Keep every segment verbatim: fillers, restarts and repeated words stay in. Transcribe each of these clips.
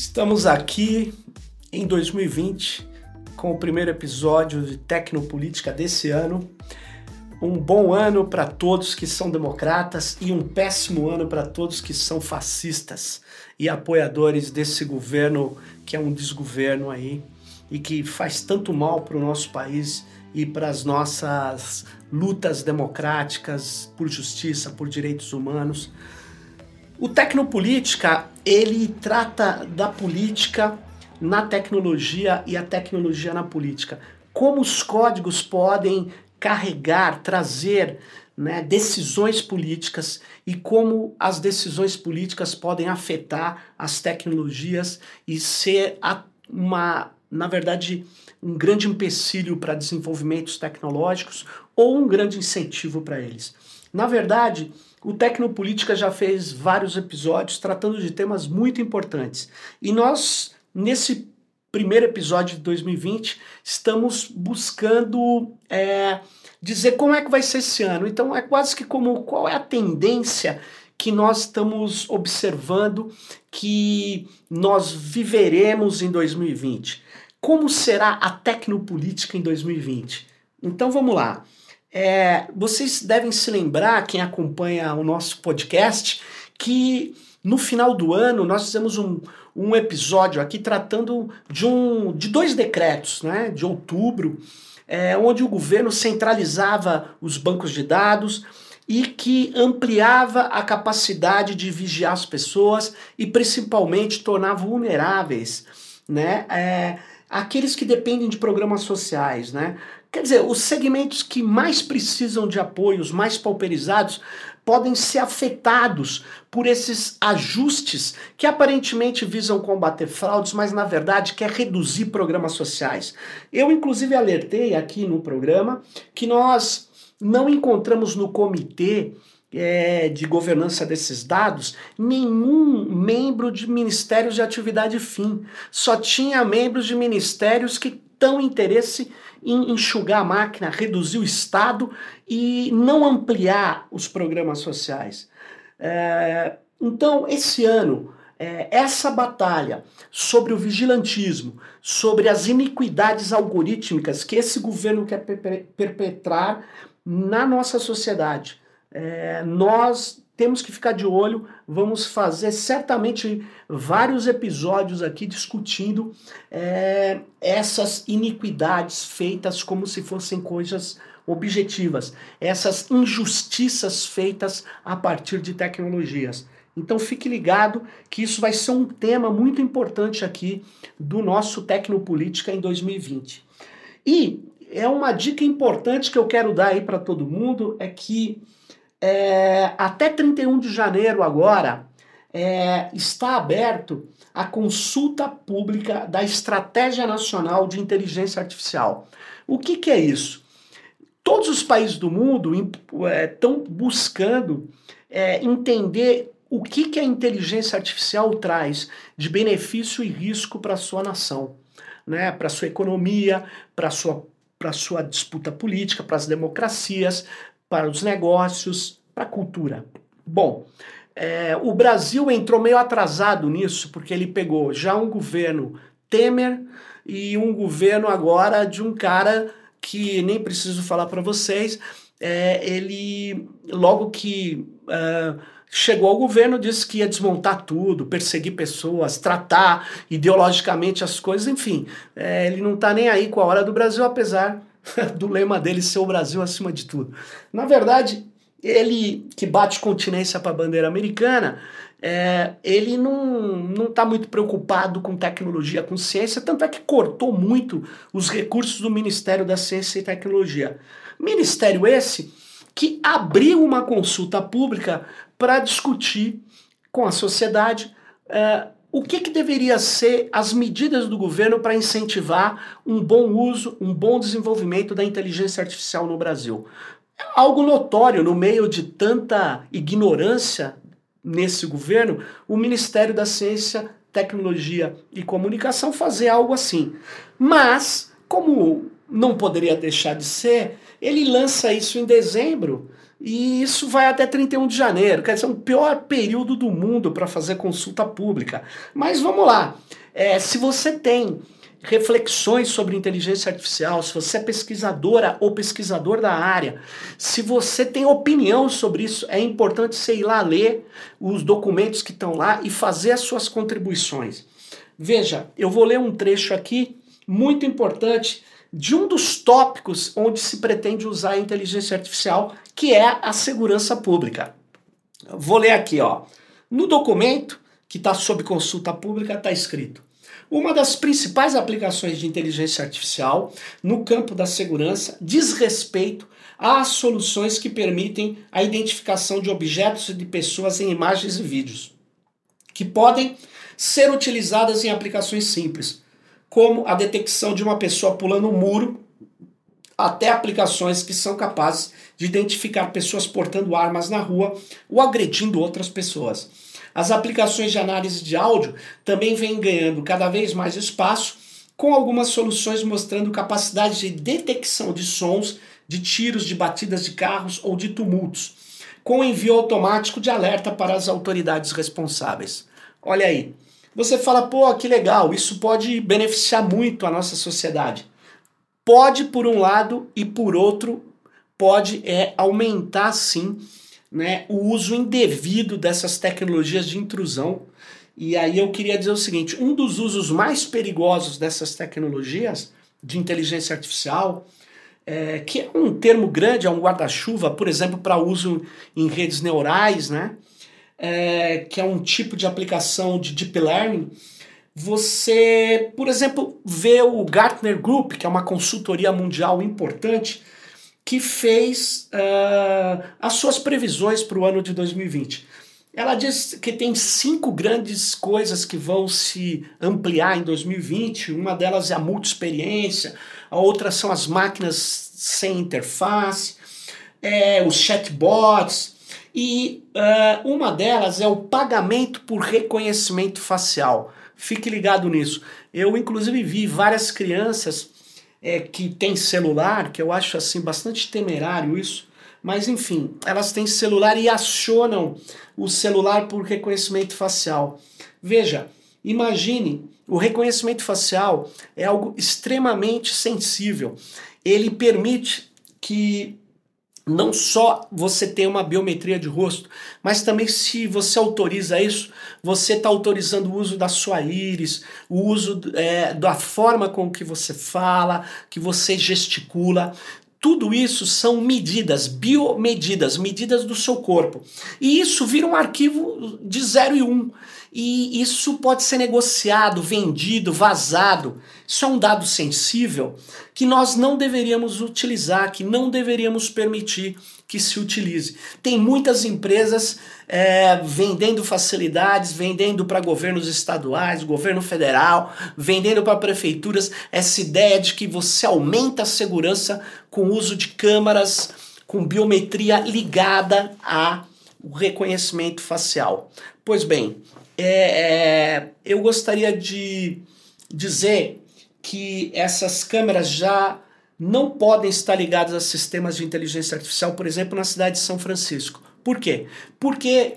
Estamos aqui em dois mil e vinte com o primeiro episódio de Tecnopolítica desse ano. Um bom ano para todos que são democratas e um péssimo ano para todos que são fascistas e apoiadores desse governo que é um desgoverno aí e que faz tanto mal para o nosso país e para as nossas lutas democráticas por justiça, por direitos humanos. O Tecnopolítica, ele trata da política na tecnologia e a tecnologia na política. Como os códigos podem carregar, trazer, né, decisões políticas e como as decisões políticas podem afetar as tecnologias e ser uma, na verdade, um grande empecilho para desenvolvimentos tecnológicos ou um grande incentivo para eles. Na verdade, o Tecnopolítica já fez vários episódios tratando de temas muito importantes. E nós, nesse primeiro episódio de dois mil e vinte, estamos buscando é, dizer como é que vai ser esse ano. Então é quase que como qual é a tendência que nós estamos observando que nós viveremos em dois mil e vinte. Como será a Tecnopolítica em dois mil e vinte? Então vamos lá. É, vocês devem se lembrar, quem acompanha o nosso podcast, que no final do ano nós fizemos um, um episódio aqui tratando de, um, de dois decretos, né, de outubro, é, onde o governo centralizava os bancos de dados e que ampliava a capacidade de vigiar as pessoas e principalmente tornava vulneráveis, né, é, aqueles que dependem de programas sociais, né? Quer dizer, os segmentos que mais precisam de apoio, os mais pauperizados, podem ser afetados por esses ajustes que aparentemente visam combater fraudes, mas na verdade quer reduzir programas sociais. Eu, inclusive, alertei aqui no programa que nós não encontramos no comitê É, de governança desses dados, nenhum membro de ministérios de atividade fim. Só tinha membros de ministérios que tão interesse em enxugar a máquina, reduzir o Estado e não ampliar os programas sociais. É, então, esse ano, é, essa batalha sobre o vigilantismo, sobre as iniquidades algorítmicas que esse governo quer perpetrar na nossa sociedade, É, nós temos que ficar de olho, vamos fazer certamente vários episódios aqui discutindo é, essas iniquidades feitas como se fossem coisas objetivas, essas injustiças feitas a partir de tecnologias. Então fique ligado que isso vai ser um tema muito importante aqui do nosso Tecnopolítica em dois mil e vinte. E é uma dica importante que eu quero dar aí para todo mundo, é que É, até trinta e um de janeiro agora é, está aberto a consulta pública da Estratégia Nacional de Inteligência Artificial. O que, que é isso? Todos os países do mundo estão é, buscando é, entender o que, que a inteligência artificial traz de benefício e risco para a sua nação, né? Para a sua economia, para a sua, para a sua disputa política, para as democracias, para os negócios, para a cultura. Bom, é, o Brasil entrou meio atrasado nisso, porque ele pegou já um governo Temer e um governo agora de um cara que nem preciso falar para vocês, é, ele logo que uh, chegou ao governo disse que ia desmontar tudo, perseguir pessoas, tratar ideologicamente as coisas, enfim, é, ele não está nem aí com a hora do Brasil, apesar do lema dele ser o Brasil acima de tudo. Na verdade, ele que bate continência para a bandeira americana, é, ele não, não está muito preocupado com tecnologia, com ciência, tanto é que cortou muito os recursos do Ministério da Ciência e Tecnologia. Ministério esse que abriu uma consulta pública para discutir com a sociedade é, o que, que deveria ser as medidas do governo para incentivar um bom uso, um bom desenvolvimento da inteligência artificial no Brasil. Algo notório, no meio de tanta ignorância nesse governo, o Ministério da Ciência, Tecnologia e Comunicação fazer algo assim. Mas, como não poderia deixar de ser, ele lança isso em dezembro e isso vai até trinta e um de janeiro, quer dizer, é o pior período do mundo para fazer consulta pública. Mas vamos lá, é, se você tem reflexões sobre inteligência artificial, se você é pesquisadora ou pesquisador da área, se você tem opinião sobre isso, é importante você ir lá ler os documentos que estão lá e fazer as suas contribuições. Veja, eu vou ler um trecho aqui, muito importante, de um dos tópicos onde se pretende usar a inteligência artificial, que é a segurança pública. Vou ler aqui, ó. No documento, que está sob consulta pública, está escrito: uma das principais aplicações de inteligência artificial no campo da segurança diz respeito às soluções que permitem a identificação de objetos e de pessoas em imagens e vídeos, que podem ser utilizadas em aplicações simples, como a detecção de uma pessoa pulando um muro, até aplicações que são capazes de identificar pessoas portando armas na rua ou agredindo outras pessoas. As aplicações de análise de áudio também vêm ganhando cada vez mais espaço, com algumas soluções mostrando capacidade de detecção de sons, de tiros, de batidas de carros ou de tumultos, com envio automático de alerta para as autoridades responsáveis. Olha aí, você fala, pô, que legal, isso pode beneficiar muito a nossa sociedade. Pode por um lado e por outro pode é, aumentar sim, né, o uso indevido dessas tecnologias de intrusão. E aí eu queria dizer o seguinte, um dos usos mais perigosos dessas tecnologias de inteligência artificial, é, que é um termo grande, é um guarda-chuva, por exemplo, para uso em redes neurais, né, é, que é um tipo de aplicação de deep learning. Você, por exemplo, vê o Gartner Group, que é uma consultoria mundial importante, que fez uh, as suas previsões para o ano de dois mil e vinte. Ela diz que tem cinco grandes coisas que vão se ampliar em dois mil e vinte. Uma delas é a multi-experiência, a outra são as máquinas sem interface, é, os chatbots, e uh, uma delas é o pagamento por reconhecimento facial. Fique ligado nisso. Eu, inclusive, vi várias crianças É, que tem celular, que eu acho assim bastante temerário isso, mas enfim, elas têm celular e acionam o celular por reconhecimento facial. Veja, imagine, o reconhecimento facial é algo extremamente sensível. Ele permite que não só você tenha uma biometria de rosto, mas também se você autoriza isso, você está autorizando o uso da sua íris, o uso é, da forma com que você fala, que você gesticula. Tudo isso são medidas, biomedidas, medidas do seu corpo. E isso vira um arquivo de zero e um. E isso pode ser negociado, vendido, vazado. Isso é um dado sensível que nós não deveríamos utilizar, que não deveríamos permitir que se utilize. Tem muitas empresas é, vendendo facilidades, vendendo para governos estaduais, governo federal, vendendo para prefeituras, essa ideia de que você aumenta a segurança com o uso de câmeras, com biometria ligada ao reconhecimento facial. Pois bem, é, é, eu gostaria de dizer que essas câmeras já não podem estar ligadas a sistemas de inteligência artificial, por exemplo, na cidade de São Francisco. Por quê? Porque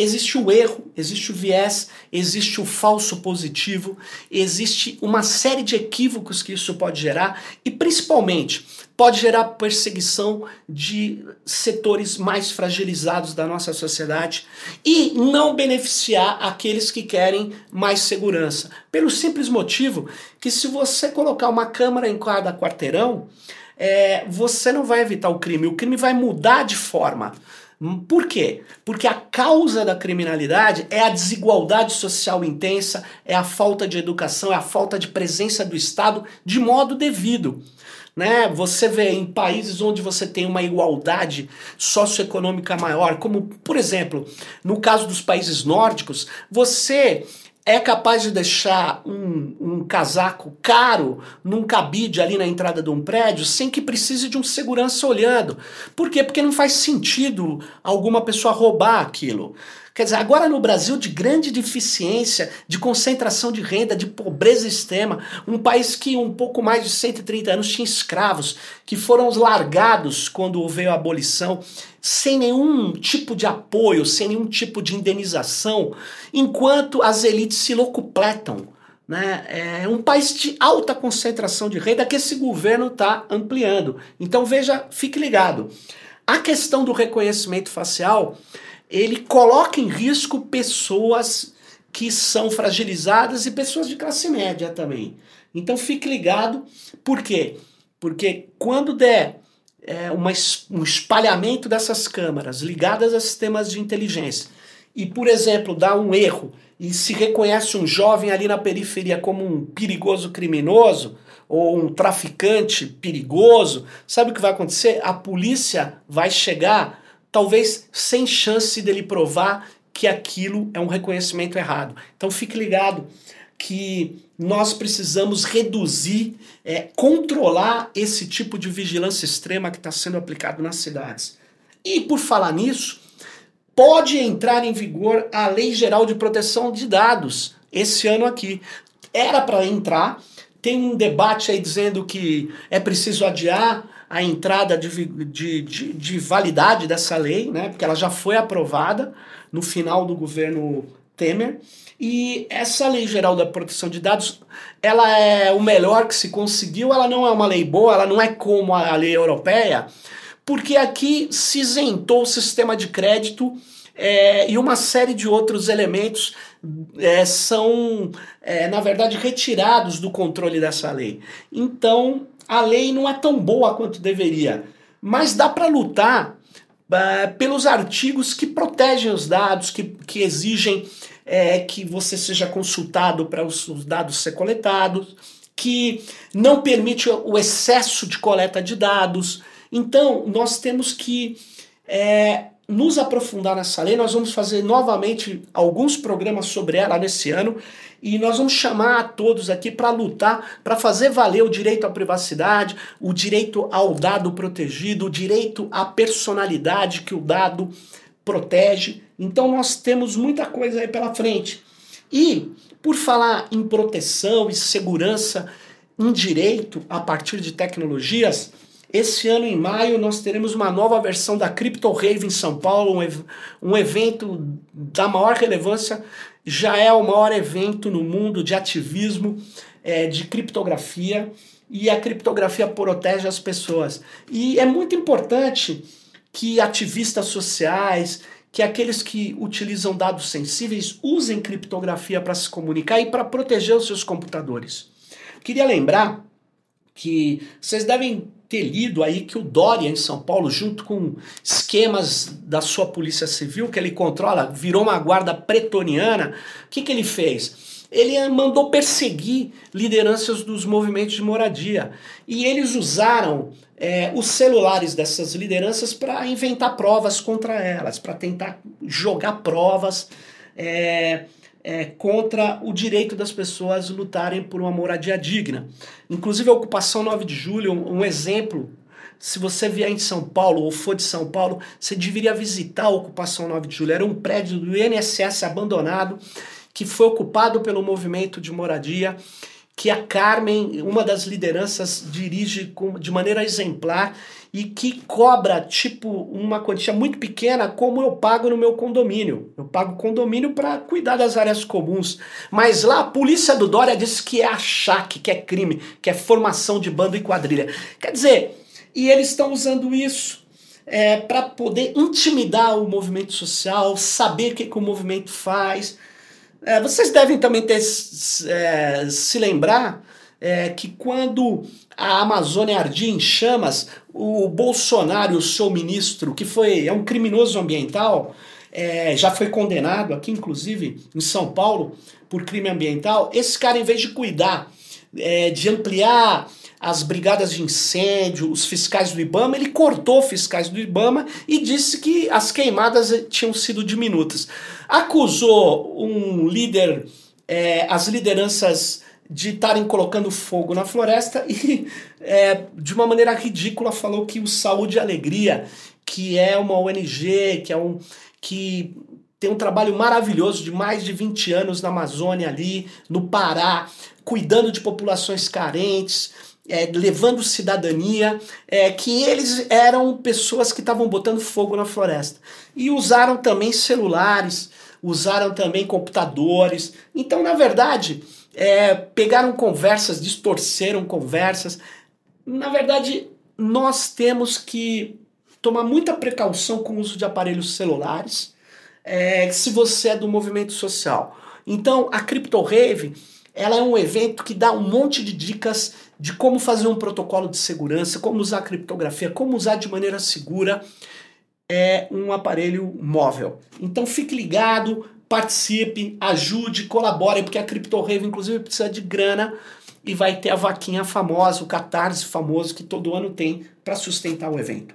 existe o erro, existe o viés, existe o falso positivo, existe uma série de equívocos que isso pode gerar e, principalmente, pode gerar perseguição de setores mais fragilizados da nossa sociedade e não beneficiar aqueles que querem mais segurança. Pelo simples motivo que se você colocar uma câmera em cada quarteirão, é, você não vai evitar o crime, o crime vai mudar de forma. Por quê? Porque a causa da criminalidade é a desigualdade social intensa, é a falta de educação, é a falta de presença do Estado de modo devido. Né? Você vê em países onde você tem uma igualdade socioeconômica maior, como, por exemplo, no caso dos países nórdicos, você é capaz de deixar um, um casaco caro num cabide ali na entrada de um prédio sem que precise de um segurança olhando. Por quê? Porque não faz sentido alguma pessoa roubar aquilo. Quer dizer, agora no Brasil de grande deficiência, de concentração de renda, de pobreza extrema, um país que um pouco mais de cento e trinta anos tinha escravos, que foram largados quando veio a abolição, sem nenhum tipo de apoio, sem nenhum tipo de indenização, enquanto as elites se locupletam, né? É um país de alta concentração de renda que esse governo está ampliando. Então veja, fique ligado. A questão do reconhecimento facial, ele coloca em risco pessoas que são fragilizadas e pessoas de classe média também. Então fique ligado, por quê? Porque quando der é, uma, um espalhamento dessas câmaras ligadas a sistemas de inteligência, e, por exemplo, dá um erro e se reconhece um jovem ali na periferia como um perigoso criminoso ou um traficante perigoso, sabe o que vai acontecer? A polícia vai chegar, talvez sem chance dele provar que aquilo é um reconhecimento errado. Então fique ligado que nós precisamos reduzir, é, controlar esse tipo de vigilância extrema que está sendo aplicado nas cidades. E por falar nisso, pode entrar em vigor a Lei Geral de Proteção de Dados esse ano aqui. Era para entrar, tem um debate aí dizendo que é preciso adiar a entrada de, de, de, de validade dessa lei, né? Porque ela já foi aprovada no final do governo Temer. E essa Lei Geral da Proteção de Dados, ela é o melhor que se conseguiu, ela não é uma lei boa, ela não é como a lei europeia, porque aqui se isentou o sistema de crédito é, e uma série de outros elementos é, são, é, na verdade, retirados do controle dessa lei. Então, a lei não é tão boa quanto deveria, mas dá para lutar uh, pelos artigos que protegem os dados, que, que exigem é, que você seja consultado para os, os dados ser coletados, que não permite o excesso de coleta de dados. Então, nós temos que é, nos aprofundar nessa lei, nós vamos fazer novamente alguns programas sobre ela nesse ano, e nós vamos chamar a todos aqui para lutar, para fazer valer o direito à privacidade, o direito ao dado protegido, o direito à personalidade que o dado protege. Então, nós temos muita coisa aí pela frente. E, por falar em proteção e segurança, em direito a partir de tecnologias, esse ano, em maio, nós teremos uma nova versão da CryptoRave em São Paulo, um, ev- um evento da maior relevância, já é o maior evento no mundo de ativismo, é, de criptografia, e a criptografia protege as pessoas. E é muito importante que ativistas sociais, que aqueles que utilizam dados sensíveis, usem criptografia para se comunicar e para proteger os seus computadores. Queria lembrar que vocês devem ter lido aí que o Dória em São Paulo, junto com esquemas da sua polícia civil, que ele controla, virou uma guarda pretoriana. O que, que ele fez? Ele mandou perseguir lideranças dos movimentos de moradia. E eles usaram é, os celulares dessas lideranças para inventar provas contra elas, para tentar jogar provas é, É, contra o direito das pessoas lutarem por uma moradia digna. Inclusive a ocupação nove de julho, um, um exemplo, se você vier em São Paulo ou for de São Paulo, você deveria visitar a ocupação nove de julho. Era um prédio do I N S S abandonado, que foi ocupado pelo movimento de moradia, que a Carmen, uma das lideranças, dirige com, de maneira exemplar e que cobra, tipo, uma quantia muito pequena, como eu pago no meu condomínio. Eu pago condomínio para cuidar das áreas comuns. Mas lá a polícia do Dória disse que é achaque, que é crime, que é formação de bando e quadrilha. Quer dizer, e eles estão usando isso é, para poder intimidar o movimento social, saber o que, que o movimento faz. É, vocês devem também ter, é, se lembrar é, que quando a Amazônia ardia em chamas, o Bolsonaro, o seu ministro, que foi, é um criminoso ambiental, é, já foi condenado aqui, inclusive, em São Paulo, por crime ambiental. Esse cara, em vez de cuidar, é, de ampliar as brigadas de incêndio, os fiscais do Ibama, ele cortou fiscais do Ibama e disse que as queimadas tinham sido diminutas. Acusou um líder, é, as lideranças de estarem colocando fogo na floresta e, é, de uma maneira ridícula, falou que o Saúde e Alegria, que é uma O N G, que é um que tem um trabalho maravilhoso de mais de vinte anos na Amazônia ali, no Pará, cuidando de populações carentes, é, levando cidadania, é, que eles eram pessoas que estavam botando fogo na floresta. E usaram também celulares, usaram também computadores. Então, na verdade, é, pegaram conversas, distorceram conversas. Na verdade, nós temos que tomar muita precaução com o uso de aparelhos celulares, é, se você é do movimento social. Então, a CryptoRave, ela é um evento que dá um monte de dicas de como fazer um protocolo de segurança, como usar a criptografia, como usar de maneira segura é, um aparelho móvel. Então, fique ligado, participe, ajude, colabore, porque a CryptoRave, inclusive, precisa de grana e vai ter a vaquinha famosa, o Catarse famoso, que todo ano tem para sustentar o evento.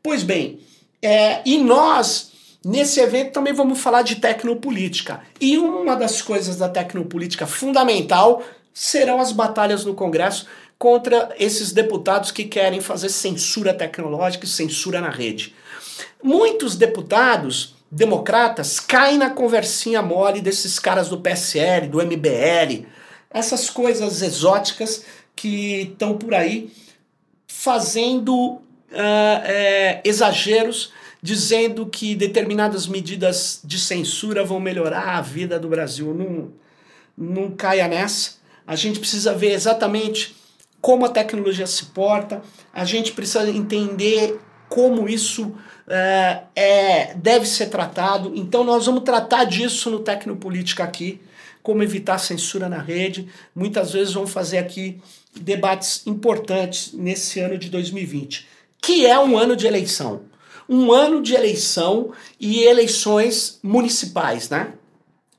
Pois bem, é, e nós... nesse evento também vamos falar de tecnopolítica. E uma das coisas da tecnopolítica fundamental serão as batalhas no Congresso contra esses deputados que querem fazer censura tecnológica e censura na rede. Muitos deputados democratas caem na conversinha mole desses caras do P S L, do M B L, essas coisas exóticas que estão por aí fazendo uh, é, exageros, dizendo que determinadas medidas de censura vão melhorar a vida do Brasil. Não, não caia nessa. A gente precisa ver exatamente como a tecnologia se porta, a gente precisa entender como isso é, é, deve ser tratado. Então nós vamos tratar disso no Tecnopolítica aqui, como evitar censura na rede. Muitas vezes vamos fazer aqui debates importantes nesse ano de dois mil e vinte, que é um ano de eleição. Um ano de eleição e eleições municipais, né?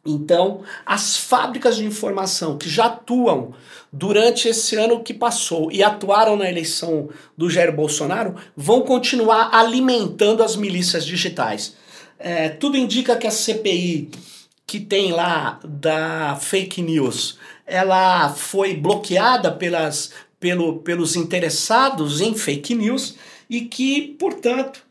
Então, as fábricas de informação que já atuam durante esse ano que passou e atuaram na eleição do Jair Bolsonaro vão continuar alimentando as milícias digitais. É, tudo indica que a C P I que tem lá da fake news, ela foi bloqueada pelas, pelo, pelos interessados em fake news e que, portanto,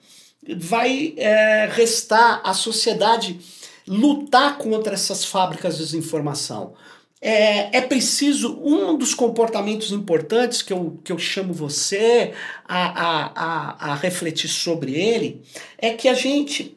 vai é, restar à sociedade lutar contra essas fábricas de desinformação. É, é preciso, um dos comportamentos importantes que eu, que eu chamo você a, a, a, a refletir sobre ele, é que a gente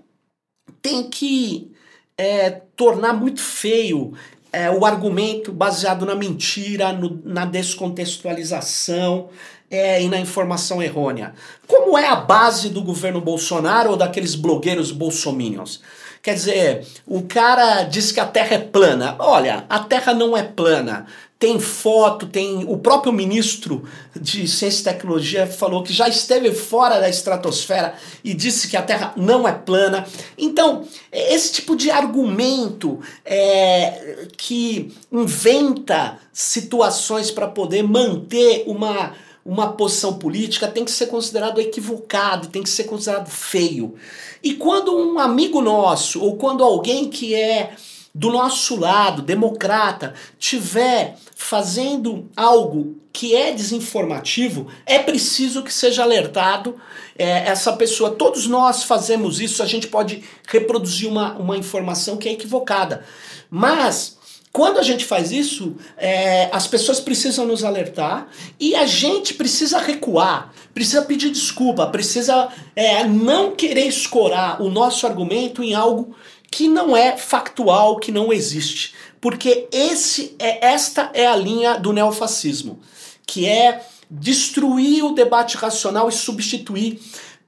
tem que é, tornar muito feio é, o argumento baseado na mentira, no, na descontextualização, É, e na informação errônea. Como é a base do governo Bolsonaro ou daqueles blogueiros bolsominions? Quer dizer, o cara diz que a Terra é plana. Olha, a Terra não é plana. Tem foto, tem... O próprio ministro de Ciência e Tecnologia falou que já esteve fora da estratosfera e disse que a Terra não é plana. Então, esse tipo de argumento é, que inventa situações para poder manter uma... uma posição política tem que ser considerado equivocado, tem que ser considerado feio. E quando um amigo nosso, ou quando alguém que é do nosso lado, democrata, tiver fazendo algo que é desinformativo, é preciso que seja alertado é, essa pessoa. Todos nós fazemos isso, a gente pode reproduzir uma, uma informação que é equivocada. Mas... quando a gente faz isso, é, as pessoas precisam nos alertar e a gente precisa recuar, precisa pedir desculpa, precisa é, não querer escorar o nosso argumento em algo que não é factual, que não existe. Porque esse é, esta é a linha do neofascismo, que é destruir o debate racional e substituir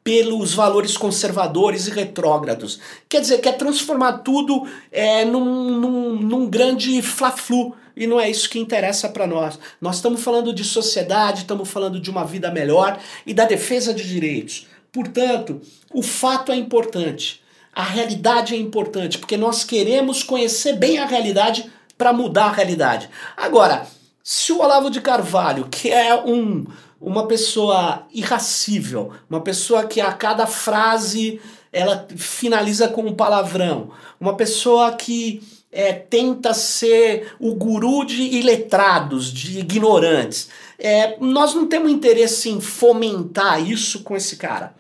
pelos valores conservadores e retrógrados. Quer dizer, quer transformar tudo é, num, num, num grande fla-flu, e não é isso que interessa para nós. Nós estamos falando de sociedade, estamos falando de uma vida melhor e da defesa de direitos. Portanto, o fato é importante, a realidade é importante, porque nós queremos conhecer bem a realidade para mudar a realidade. Agora, se o Olavo de Carvalho, que é um... uma pessoa irascível, uma pessoa que a cada frase ela finaliza com um palavrão, uma pessoa que é, tenta ser o guru de iletrados, de ignorantes. É, nós não temos interesse em fomentar isso com esse cara.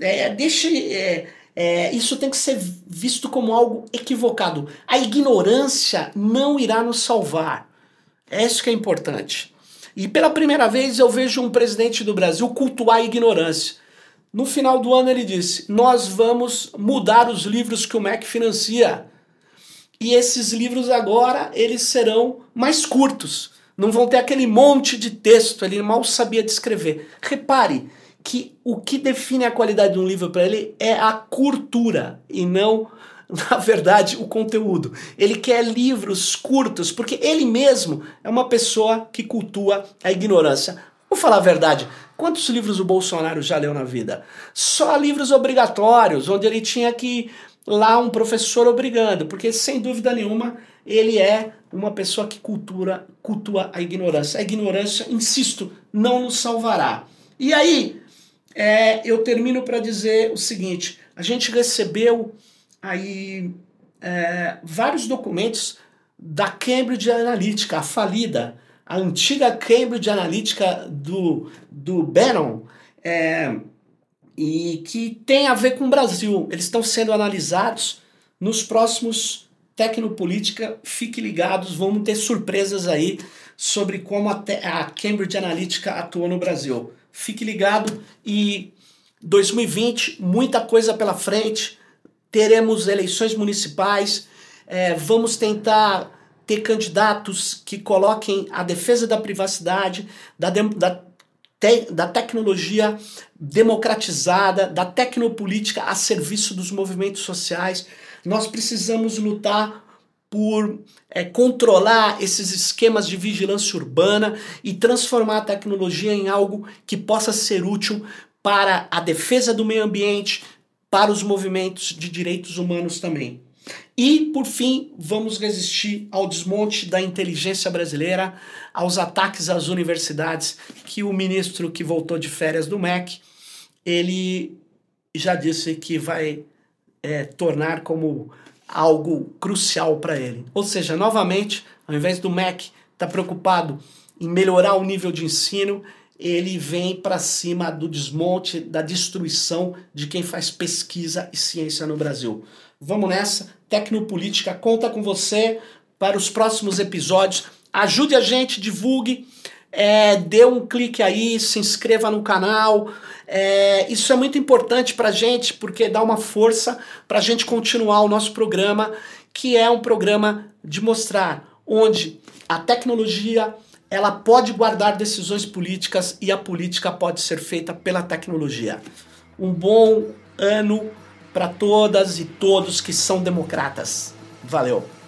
É, deixe, é, É, isso tem que ser visto como algo equivocado. A ignorância não irá nos salvar. É isso que é importante. E pela primeira vez eu vejo um presidente do Brasil cultuar a ignorância. No final do ano ele disse, nós vamos mudar os livros que o M E C financia. E esses livros agora, eles serão mais curtos. Não vão ter aquele monte de texto, ele mal sabia descrever. Repare que o que define a qualidade de um livro para ele é a curtura e não, na verdade, o conteúdo. Ele quer livros curtos, porque ele mesmo é uma pessoa que cultua a ignorância. Vou falar a verdade, quantos livros o Bolsonaro já leu na vida? Só livros obrigatórios, onde ele tinha que ir lá um professor obrigando, porque sem dúvida nenhuma ele é uma pessoa que cultua, cultua a ignorância. A ignorância, insisto, não nos salvará. E aí, É, eu termino para dizer o seguinte, a gente recebeu aí é, vários documentos da Cambridge Analytica, a falida, a antiga Cambridge Analytica do, do Bannon, é, e que tem a ver com o Brasil. Eles estão sendo analisados nos próximos Tecnopolítica, fiquem ligados, vamos ter surpresas aí sobre como a, a Cambridge Analytica atua no Brasil. Fique ligado e dois mil e vinte, muita coisa pela frente, teremos eleições municipais, é, vamos tentar ter candidatos que coloquem a defesa da privacidade, da, de, da, te, da tecnologia democratizada, da tecnopolítica a serviço dos movimentos sociais. Nós precisamos lutar por é, controlar esses esquemas de vigilância urbana e transformar a tecnologia em algo que possa ser útil para a defesa do meio ambiente, para os movimentos de direitos humanos também. E, por fim, vamos resistir ao desmonte da inteligência brasileira, aos ataques às universidades, que o ministro que voltou de férias do M E C, ele já disse que vai é, tornar como algo crucial para ele. Ou seja, novamente, ao invés do M E C estar preocupado em melhorar o nível de ensino, ele vem para cima do desmonte, da destruição de quem faz pesquisa e ciência no Brasil. Vamos nessa. Tecnopolítica conta com você para os próximos episódios. Ajude a gente, divulgue, é, dê um clique aí, se inscreva no canal. É, isso é muito importante para a gente, porque dá uma força para a gente continuar o nosso programa, que é um programa de mostrar onde a tecnologia ela pode guardar decisões políticas e a política pode ser feita pela tecnologia. Um bom ano para todas e todos que são democratas. Valeu!